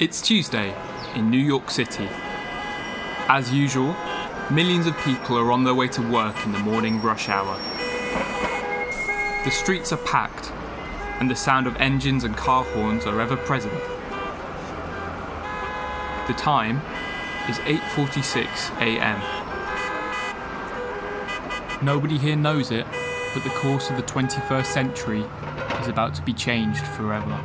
It's Tuesday in New York City. As usual, millions of people are on their way to work in the morning rush hour. The streets are packed, and the sound of engines and car horns are ever present. The time is 8:46 a.m. Nobody here knows it, but the course of the 21st century is about to be changed forever.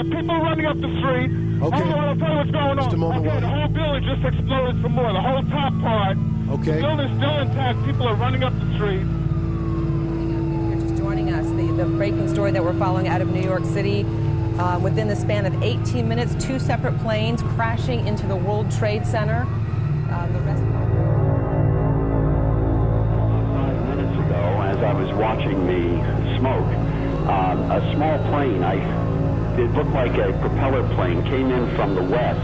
People running up the street. Okay. I'll tell you what's going on. Okay, the whole building just exploded some more. The whole top part. Okay. The building's still intact. People are running up the street. You're just joining us. The breaking story that we're following out of New York City. Within the span of 18 minutes, two separate planes crashing into the World Trade Center. Five minutes ago, as I was watching the smoke, a small plane, it looked like a propeller plane, came in from the west.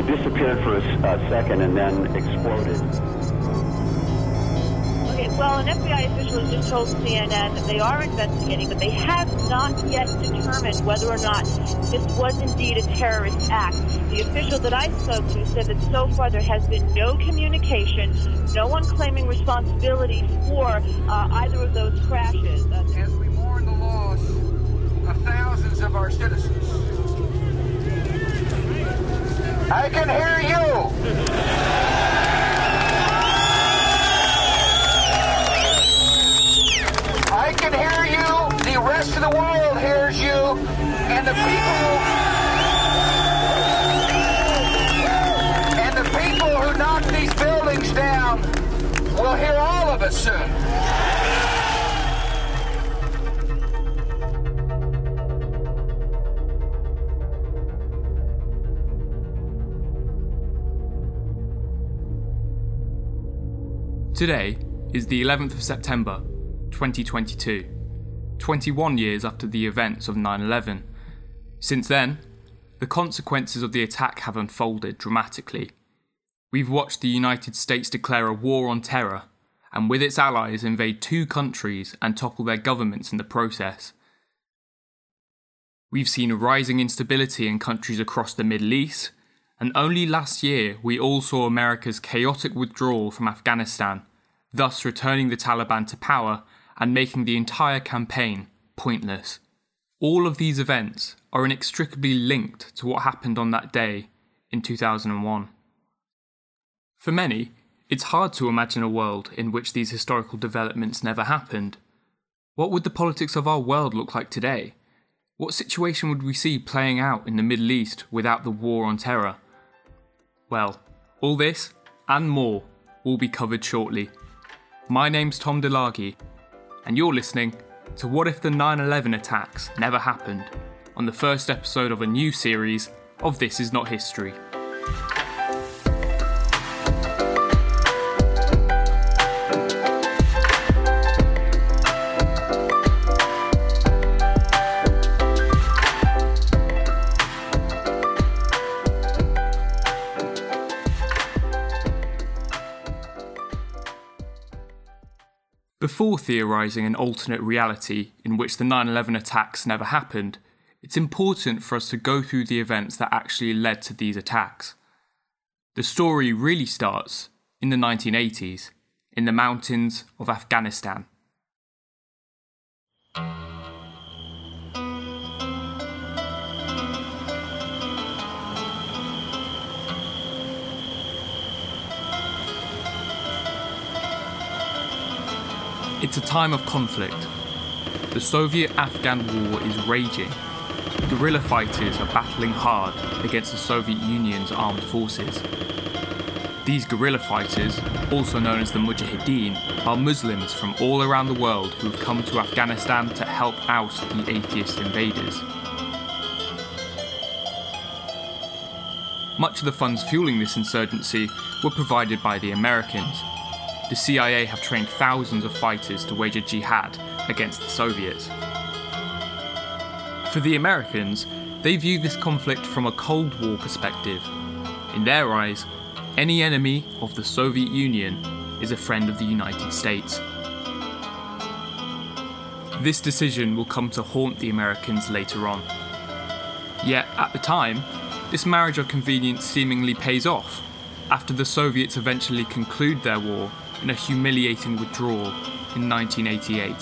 It disappeared for a second and then exploded. Okay, well, an FBI official has just told CNN that they are investigating, but they have not yet determined whether or not this was indeed a terrorist act. The official that I spoke to said that so far there has been no communication, no one claiming responsibility for either of those crashes. As we mourn the loss of thousands of our citizens. I can hear you! I can hear you, the rest of the world hears you, and the people who knock these buildings down will hear all of us soon. Today is the 11th of September, 2022, 21 years after the events of 9/11. Since then, the consequences of the attack have unfolded dramatically. We've watched the United States declare a war on terror, and with its allies invade two countries and topple their governments in the process. We've seen a rising instability in countries across the Middle East, and only last year we all saw America's chaotic withdrawal from Afghanistan, thus returning the Taliban to power and making the entire campaign pointless. All of these events are inextricably linked to what happened on that day in 2001. For many, it's hard to imagine a world in which these historical developments never happened. What would the politics of our world look like today? What situation would we see playing out in the Middle East without the war on terror? Well, all this and more will be covered shortly. My name's Tom DeLargy, and you're listening to What If the 9/11 Attacks Never Happened, on the first episode of a new series of This Is Not History. Before theorising an alternate reality in which the 9/11 attacks never happened, it's important for us to go through the events that actually led to these attacks. The story really starts in the 1980s, in the mountains of Afghanistan. It's a time of conflict. The Soviet-Afghan war is raging. Guerrilla fighters are battling hard against the Soviet Union's armed forces. These guerrilla fighters, also known as the Mujahideen, are Muslims from all around the world who have come to Afghanistan to help oust the atheist invaders. Much of the funds fueling this insurgency were provided by the Americans. The CIA have trained thousands of fighters to wage a jihad against the Soviets. For the Americans, they view this conflict from a Cold War perspective. In their eyes, any enemy of the Soviet Union is a friend of the United States. This decision will come to haunt the Americans later on. Yet, at the time, this marriage of convenience seemingly pays off, after the Soviets eventually conclude their war in a humiliating withdrawal in 1988.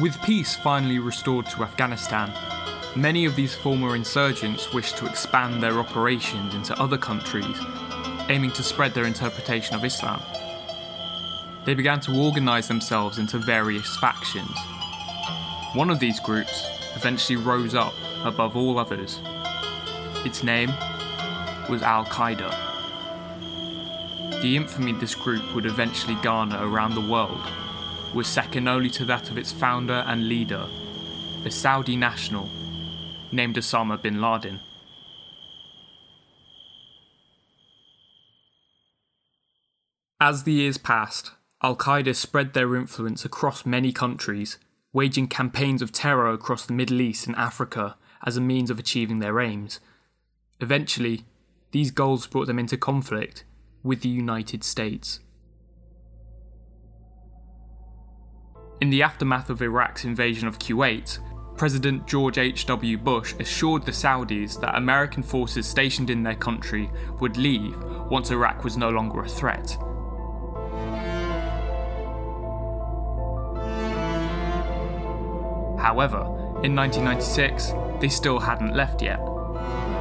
With peace finally restored to Afghanistan, many of these former insurgents wished to expand their operations into other countries, aiming to spread their interpretation of Islam. They began to organise themselves into various factions. One of these groups eventually rose up above all others. Its name was Al-Qaeda. The infamy this group would eventually garner around the world was second only to that of its founder and leader, a Saudi national named Osama bin Laden. As the years passed, Al-Qaeda spread their influence across many countries, waging campaigns of terror across the Middle East and Africa as a means of achieving their aims. Eventually, these goals brought them into conflict with the United States. In the aftermath of Iraq's invasion of Kuwait, President George H.W. Bush assured the Saudis that American forces stationed in their country would leave once Iraq was no longer a threat. However, in 1996, they still hadn't left yet.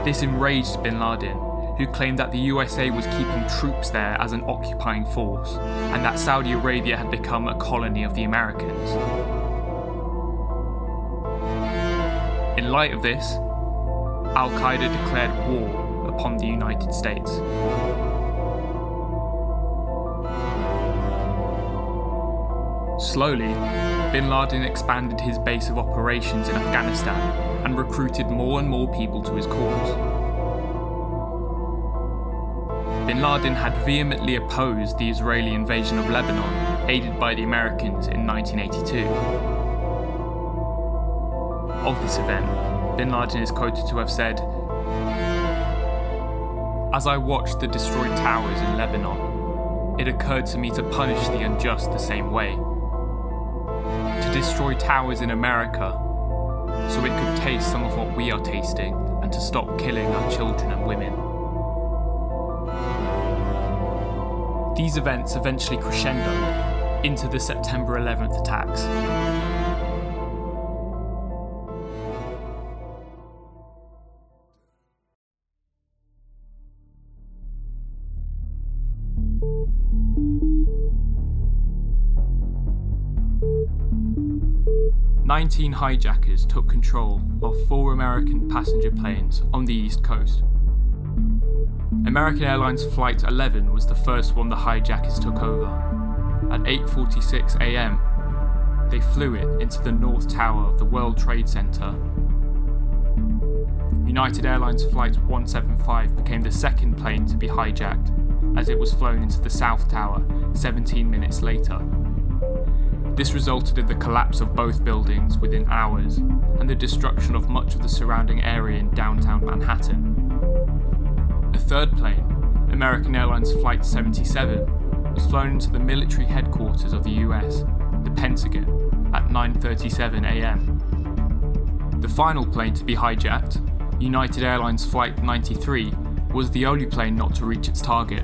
This enraged bin Laden, who claimed that the USA was keeping troops there as an occupying force, and that Saudi Arabia had become a colony of the Americans. In light of this, Al-Qaeda declared war upon the United States. Slowly, bin Laden expanded his base of operations in Afghanistan and recruited more and more people to his cause. Bin Laden had vehemently opposed the Israeli invasion of Lebanon, aided by the Americans in 1982. Of this event, bin Laden is quoted to have said, "As I watched the destroyed towers in Lebanon, it occurred to me to punish the unjust the same way. To destroy towers in America, so it could taste some of what we are tasting and to stop killing our children and women." These events eventually crescendoed into the September 11th attacks. Nineteen hijackers took control of four American passenger planes on the East Coast. American Airlines Flight 11 was the first one the hijackers took over. At 8:46 a.m, they flew it into the North Tower of the World Trade Center. United Airlines Flight 175 became the second plane to be hijacked, as it was flown into the South Tower 17 minutes later. This resulted in the collapse of both buildings within hours, and the destruction of much of the surrounding area in downtown Manhattan. A third plane, American Airlines Flight 77, was flown into the military headquarters of the US, the Pentagon, at 9:37 a.m. The final plane to be hijacked, United Airlines Flight 93, was the only plane not to reach its target.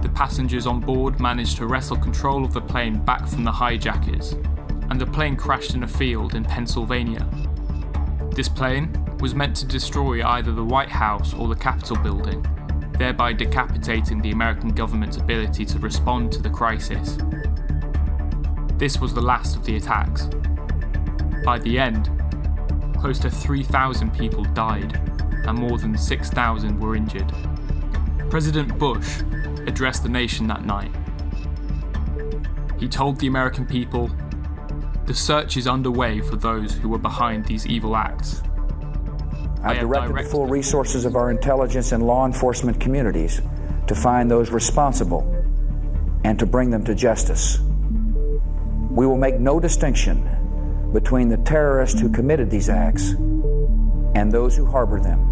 The passengers on board managed to wrestle control of the plane back from the hijackers, and the plane crashed in a field in Pennsylvania. This plane was meant to destroy either the White House or the Capitol building, thereby decapitating the American government's ability to respond to the crisis. This was the last of the attacks. By the end, close to 3,000 people died, and more than 6,000 were injured. President Bush addressed the nation that night. He told the American people, "The search is underway for those who were behind these evil acts. I directed the full resources of our intelligence and law enforcement communities to find those responsible and to bring them to justice. We will make no distinction between the terrorists who committed these acts and those who harbor them."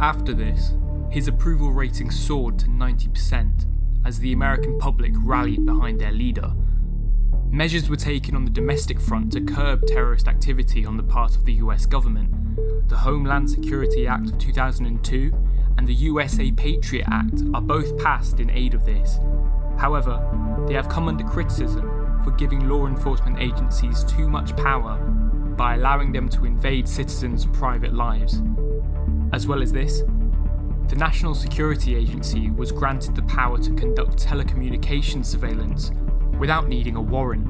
After this, his approval rating soared to 90% as the American public rallied behind their leader. Measures were taken on the domestic front to curb terrorist activity on the part of the US government. The Homeland Security Act of 2002 and the USA Patriot Act are both passed in aid of this. However, they have come under criticism for giving law enforcement agencies too much power by allowing them to invade citizens' private lives. As well as this, the National Security Agency was granted the power to conduct telecommunications surveillance without needing a warrant.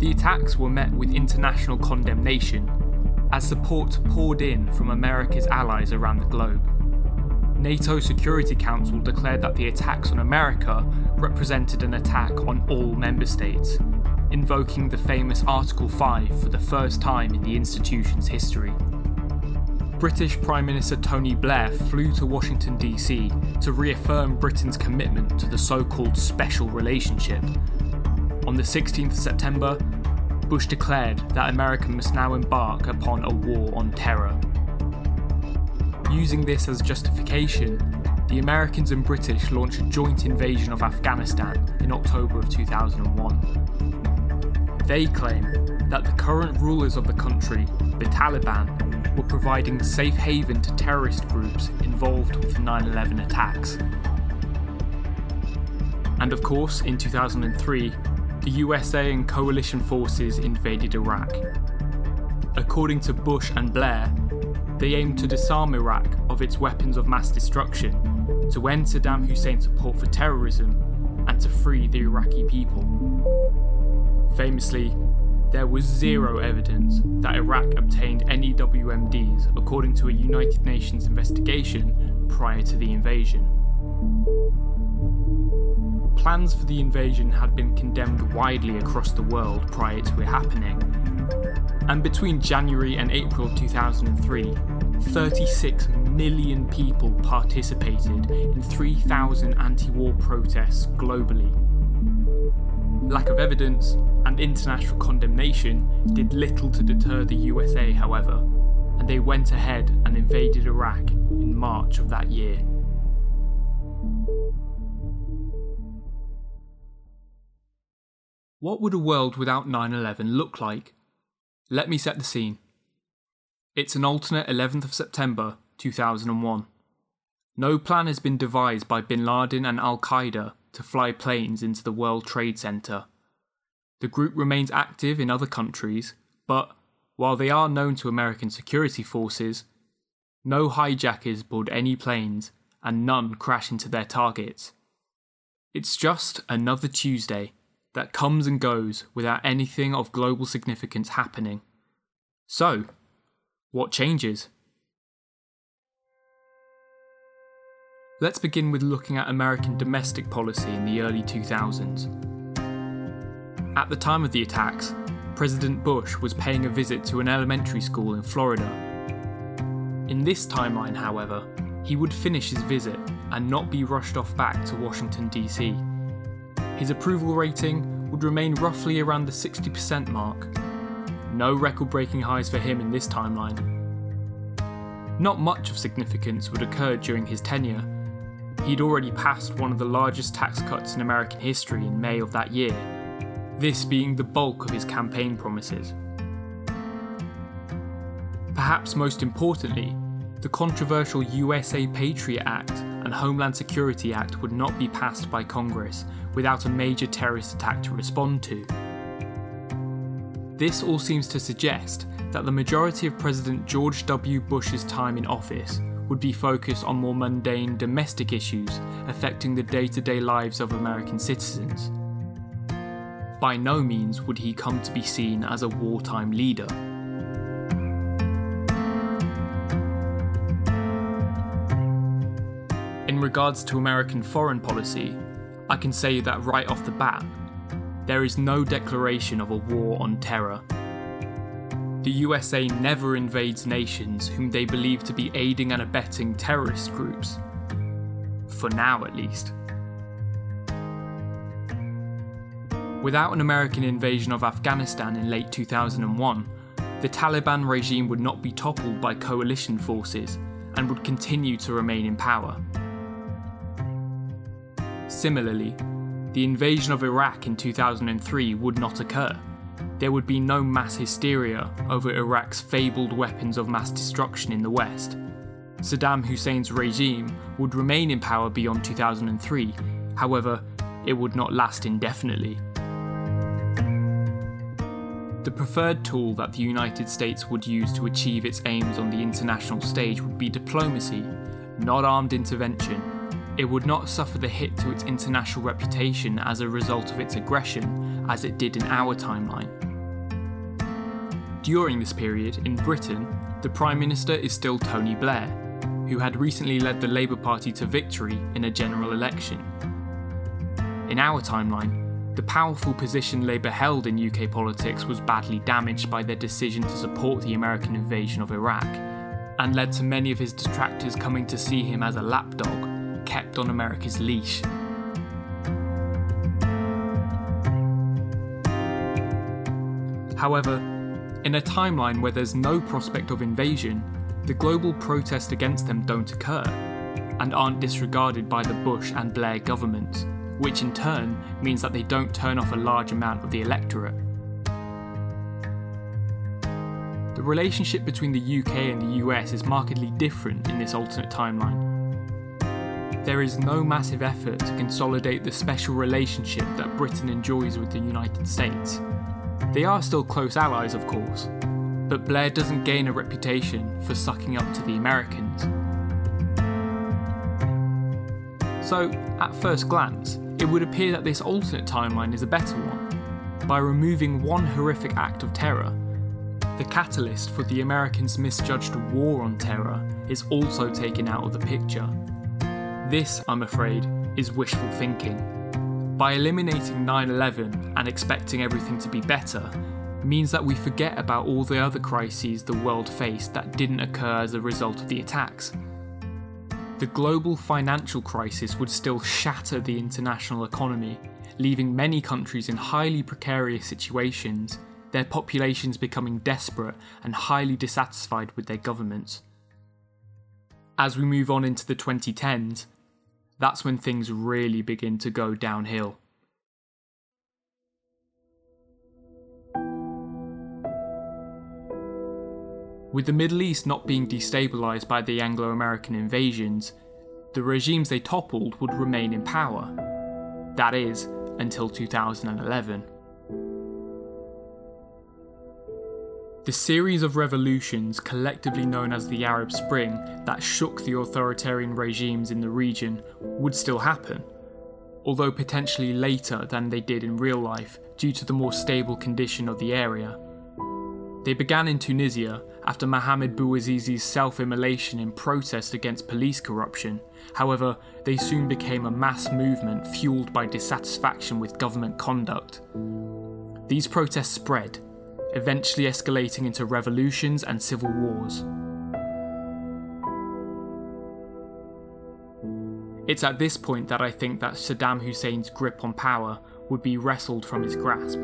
The attacks were met with international condemnation, as support poured in from America's allies around the globe. NATO Security Council declared that the attacks on America represented an attack on all member states, invoking the famous Article 5 for the first time in the institution's history. British Prime Minister Tony Blair flew to Washington DC to reaffirm Britain's commitment to the so-called special relationship. On the 16th of September, Bush declared that America must now embark upon a war on terror. Using this as justification, the Americans and British launched a joint invasion of Afghanistan in October of 2001. They claim that the current rulers of the country, the Taliban, were providing safe haven to terrorist groups involved with the 9/11 attacks. And of course, in 2003, the USA and coalition forces invaded Iraq. According to Bush and Blair, they aimed to disarm Iraq of its weapons of mass destruction, to end Saddam Hussein's support for terrorism, and to free the Iraqi people. Famously, there was zero evidence that Iraq obtained any WMDs, according to a United Nations investigation prior to the invasion. Plans for the invasion had been condemned widely across the world prior to it happening, and between January and April 2003, 36 million people participated in 3,000 anti-war protests globally. Lack of evidence and international condemnation did little to deter the USA, however, and they went ahead and invaded Iraq in March of that year. What would a world without 9/11 look like? Let me set the scene. It's an alternate 11th of September 2001. No plan has been devised by bin Laden and Al-Qaeda to fly planes into the World Trade Center. The group remains active in other countries, but while they are known to American security forces, no hijackers board any planes and none crash into their targets. It's just another Tuesday that comes and goes without anything of global significance happening. So, what changes? Let's begin with looking at American domestic policy in the early 2000s. At the time of the attacks, President Bush was paying a visit to an elementary school in Florida. In this timeline, however, he would finish his visit and not be rushed off back to Washington DC. His approval rating would remain roughly around the 60% mark. No record-breaking highs for him in this timeline. Not much of significance would occur during his tenure. He'd already passed one of the largest tax cuts in American history in May of that year, this being the bulk of his campaign promises. Perhaps most importantly, the controversial USA Patriot Act and Homeland Security Act would not be passed by Congress without a major terrorist attack to respond to. This all seems to suggest that the majority of President George W. Bush's time in office would be focused on more mundane domestic issues affecting the day-to-day lives of American citizens. By no means would he come to be seen as a wartime leader. In regards to American foreign policy, I can say that right off the bat, there is no declaration of a war on terror. The USA never invades nations whom they believe to be aiding and abetting terrorist groups. For now, at least. Without an American invasion of Afghanistan in late 2001, The Taliban regime would not be toppled by coalition forces and would continue to remain in power. Similarly, the invasion of Iraq in 2003 would not occur. There would be no mass hysteria over Iraq's fabled weapons of mass destruction in the West. Saddam Hussein's regime would remain in power beyond 2003, however, it would not last indefinitely. The preferred tool that the United States would use to achieve its aims on the international stage would be diplomacy, not armed intervention. It would not suffer the hit to its international reputation as a result of its aggression, as it did in our timeline. During this period, in Britain, the Prime Minister is still Tony Blair, who had recently led the Labour Party to victory in a general election. In our timeline, the powerful position Labour held in UK politics was badly damaged by their decision to support the American invasion of Iraq, and led to many of his detractors coming to see him as a lapdog, kept on America's leash. However, in a timeline where there's no prospect of invasion, the global protests against them don't occur, and aren't disregarded by the Bush and Blair governments, which in turn means that they don't turn off a large amount of the electorate. The relationship between the UK and the US is markedly different in this alternate timeline. There is no massive effort to consolidate the special relationship that Britain enjoys with the United States. They are still close allies, of course, but Blair doesn't gain a reputation for sucking up to the Americans. So, at first glance, it would appear that this alternate timeline is a better one. By removing one horrific act of terror, the catalyst for the Americans' misjudged war on terror is also taken out of the picture. This, I'm afraid, is wishful thinking. By eliminating 9/11 and expecting everything to be better, means that we forget about all the other crises the world faced that didn't occur as a result of the attacks. The global financial crisis would still shatter the international economy, leaving many countries in highly precarious situations, their populations becoming desperate and highly dissatisfied with their governments. As we move on into the 2010s, that's when things really begin to go downhill. With the Middle East not being destabilised by the Anglo-American invasions, the regimes they toppled would remain in power. That is, until 2011. The series of revolutions, collectively known as the Arab Spring, that shook the authoritarian regimes in the region would still happen, although potentially later than they did in real life due to the more stable condition of the area. They began in Tunisia after Mohamed Bouazizi's self-immolation in protest against police corruption. However, they soon became a mass movement fuelled by dissatisfaction with government conduct. These protests spread, eventually escalating into revolutions and civil wars. It's at this point that I think that Saddam Hussein's grip on power would be wrestled from his grasp.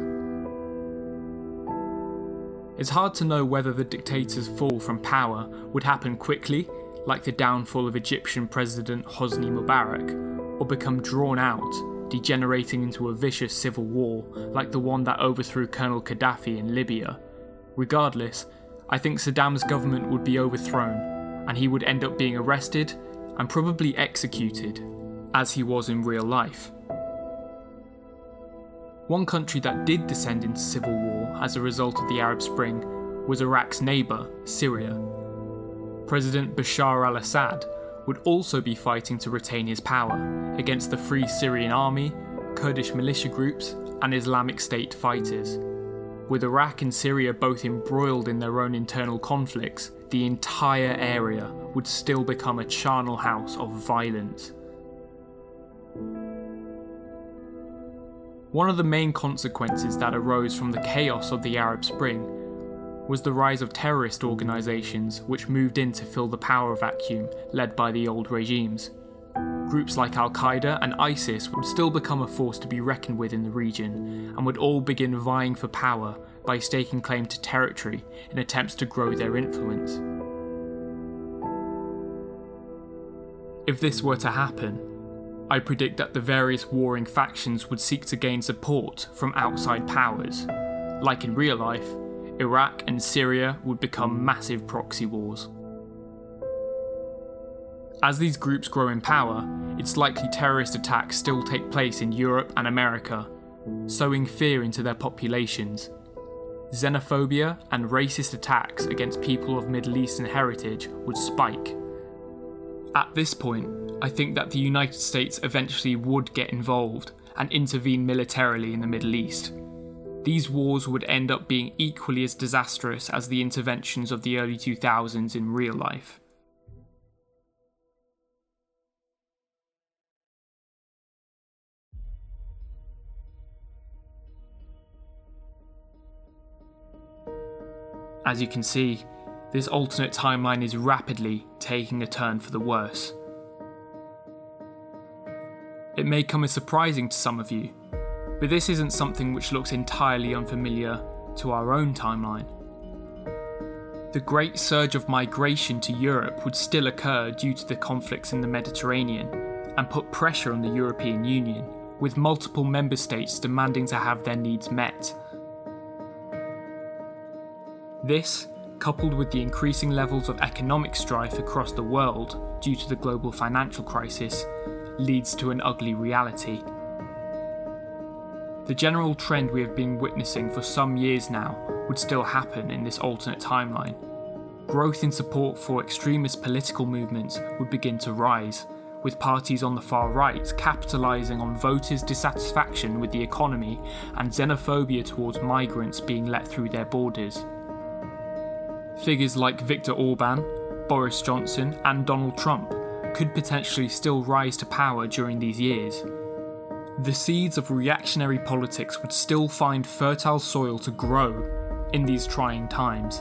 It's hard to know whether the dictator's fall from power would happen quickly, like the downfall of Egyptian President Hosni Mubarak, or become drawn out, degenerating into a vicious civil war like the one that overthrew Colonel Gaddafi in Libya. Regardless, I think Saddam's government would be overthrown, and he would end up being arrested and probably executed, as he was in real life. One country that did descend into civil war as a result of the Arab Spring was Iraq's neighbour, Syria. President Bashar al-Assad would also be fighting to retain his power against the Free Syrian Army, Kurdish militia groups, and Islamic State fighters. With Iraq and Syria both embroiled in their own internal conflicts, the entire area would still become a charnel house of violence. One of the main consequences that arose from the chaos of the Arab Spring was the rise of terrorist organisations which moved in to fill the power vacuum led by the old regimes. groups like Al-Qaeda and ISIS would still become a force to be reckoned with in the region, and would all begin vying for power by staking claim to territory in attempts to grow their influence. If this were to happen, I predict that the various warring factions would seek to gain support from outside powers. Like in real life, Iraq and Syria would become massive proxy wars. As these groups grow in power, it's likely terrorist attacks still take place in Europe and America, sowing fear into their populations. Xenophobia and racist attacks against people of Middle Eastern heritage would spike. At this point, I think that the United States eventually would get involved and intervene militarily in the Middle East. These wars would end up being equally as disastrous as the interventions of the early 2000s in real life. As you can see, this alternate timeline is rapidly taking a turn for the worse. It may come as surprising to some of you, but this isn't something which looks entirely unfamiliar to our own timeline. The great surge of migration to Europe would still occur due to the conflicts in the Mediterranean, and put pressure on the European Union, with multiple member states demanding to have their needs met. This, coupled with the increasing levels of economic strife across the world due to the global financial crisis, leads to an ugly reality. The general trend we have been witnessing for some years now would still happen in this alternate timeline. Growth in support for extremist political movements would begin to rise, with parties on the far right capitalising on voters' dissatisfaction with the economy and xenophobia towards migrants being let through their borders. Figures like Viktor Orban, Boris Johnson, and Donald Trump could potentially still rise to power during these years. The seeds of reactionary politics would still find fertile soil to grow in these trying times.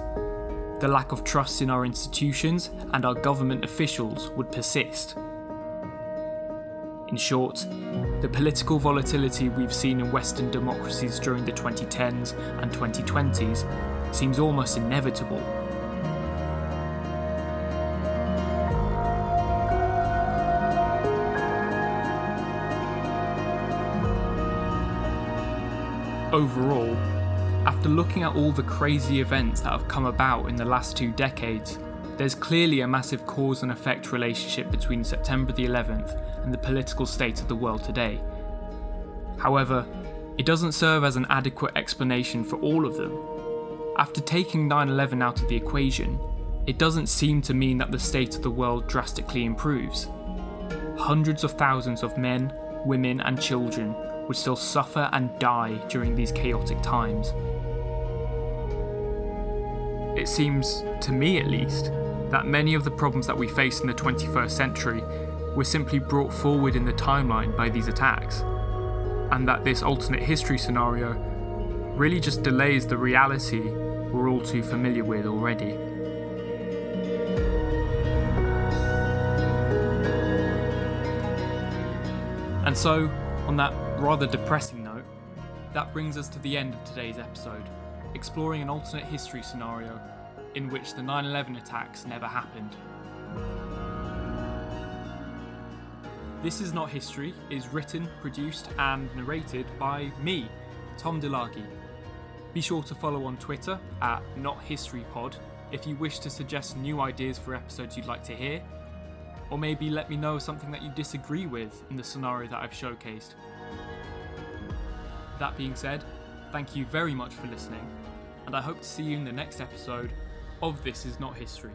The lack of trust in our institutions and our government officials would persist. In short, the political volatility we've seen in Western democracies during the 2010s and 2020s seems almost inevitable. Overall, after looking at all the crazy events that have come about in the last 2 decades, there's clearly a massive cause and effect relationship between September the 11th and the political state of the world today. However, it doesn't serve as an adequate explanation for all of them. After taking 9/11 out of the equation, it doesn't seem to mean that the state of the world drastically improves. Hundreds of thousands of men, women, and children would still suffer and die during these chaotic times. It seems, to me at least, that many of the problems that we face in the 21st century were simply brought forward in the timeline by these attacks, and that this alternate history scenario really just delays the reality we're all too familiar with already. And so, on that rather depressing note, that brings us to the end of today's episode, exploring an alternate history scenario in which the 9/11 attacks never happened. This Is Not History is written, produced and narrated by me, Tom DeLargy. Be sure to follow on Twitter at NotHistoryPod if you wish to suggest new ideas for episodes you'd like to hear, or maybe let me know something that you disagree with in the scenario that I've showcased. That being said, thank you very much for listening, and I hope to see you in the next episode of This Is Not History.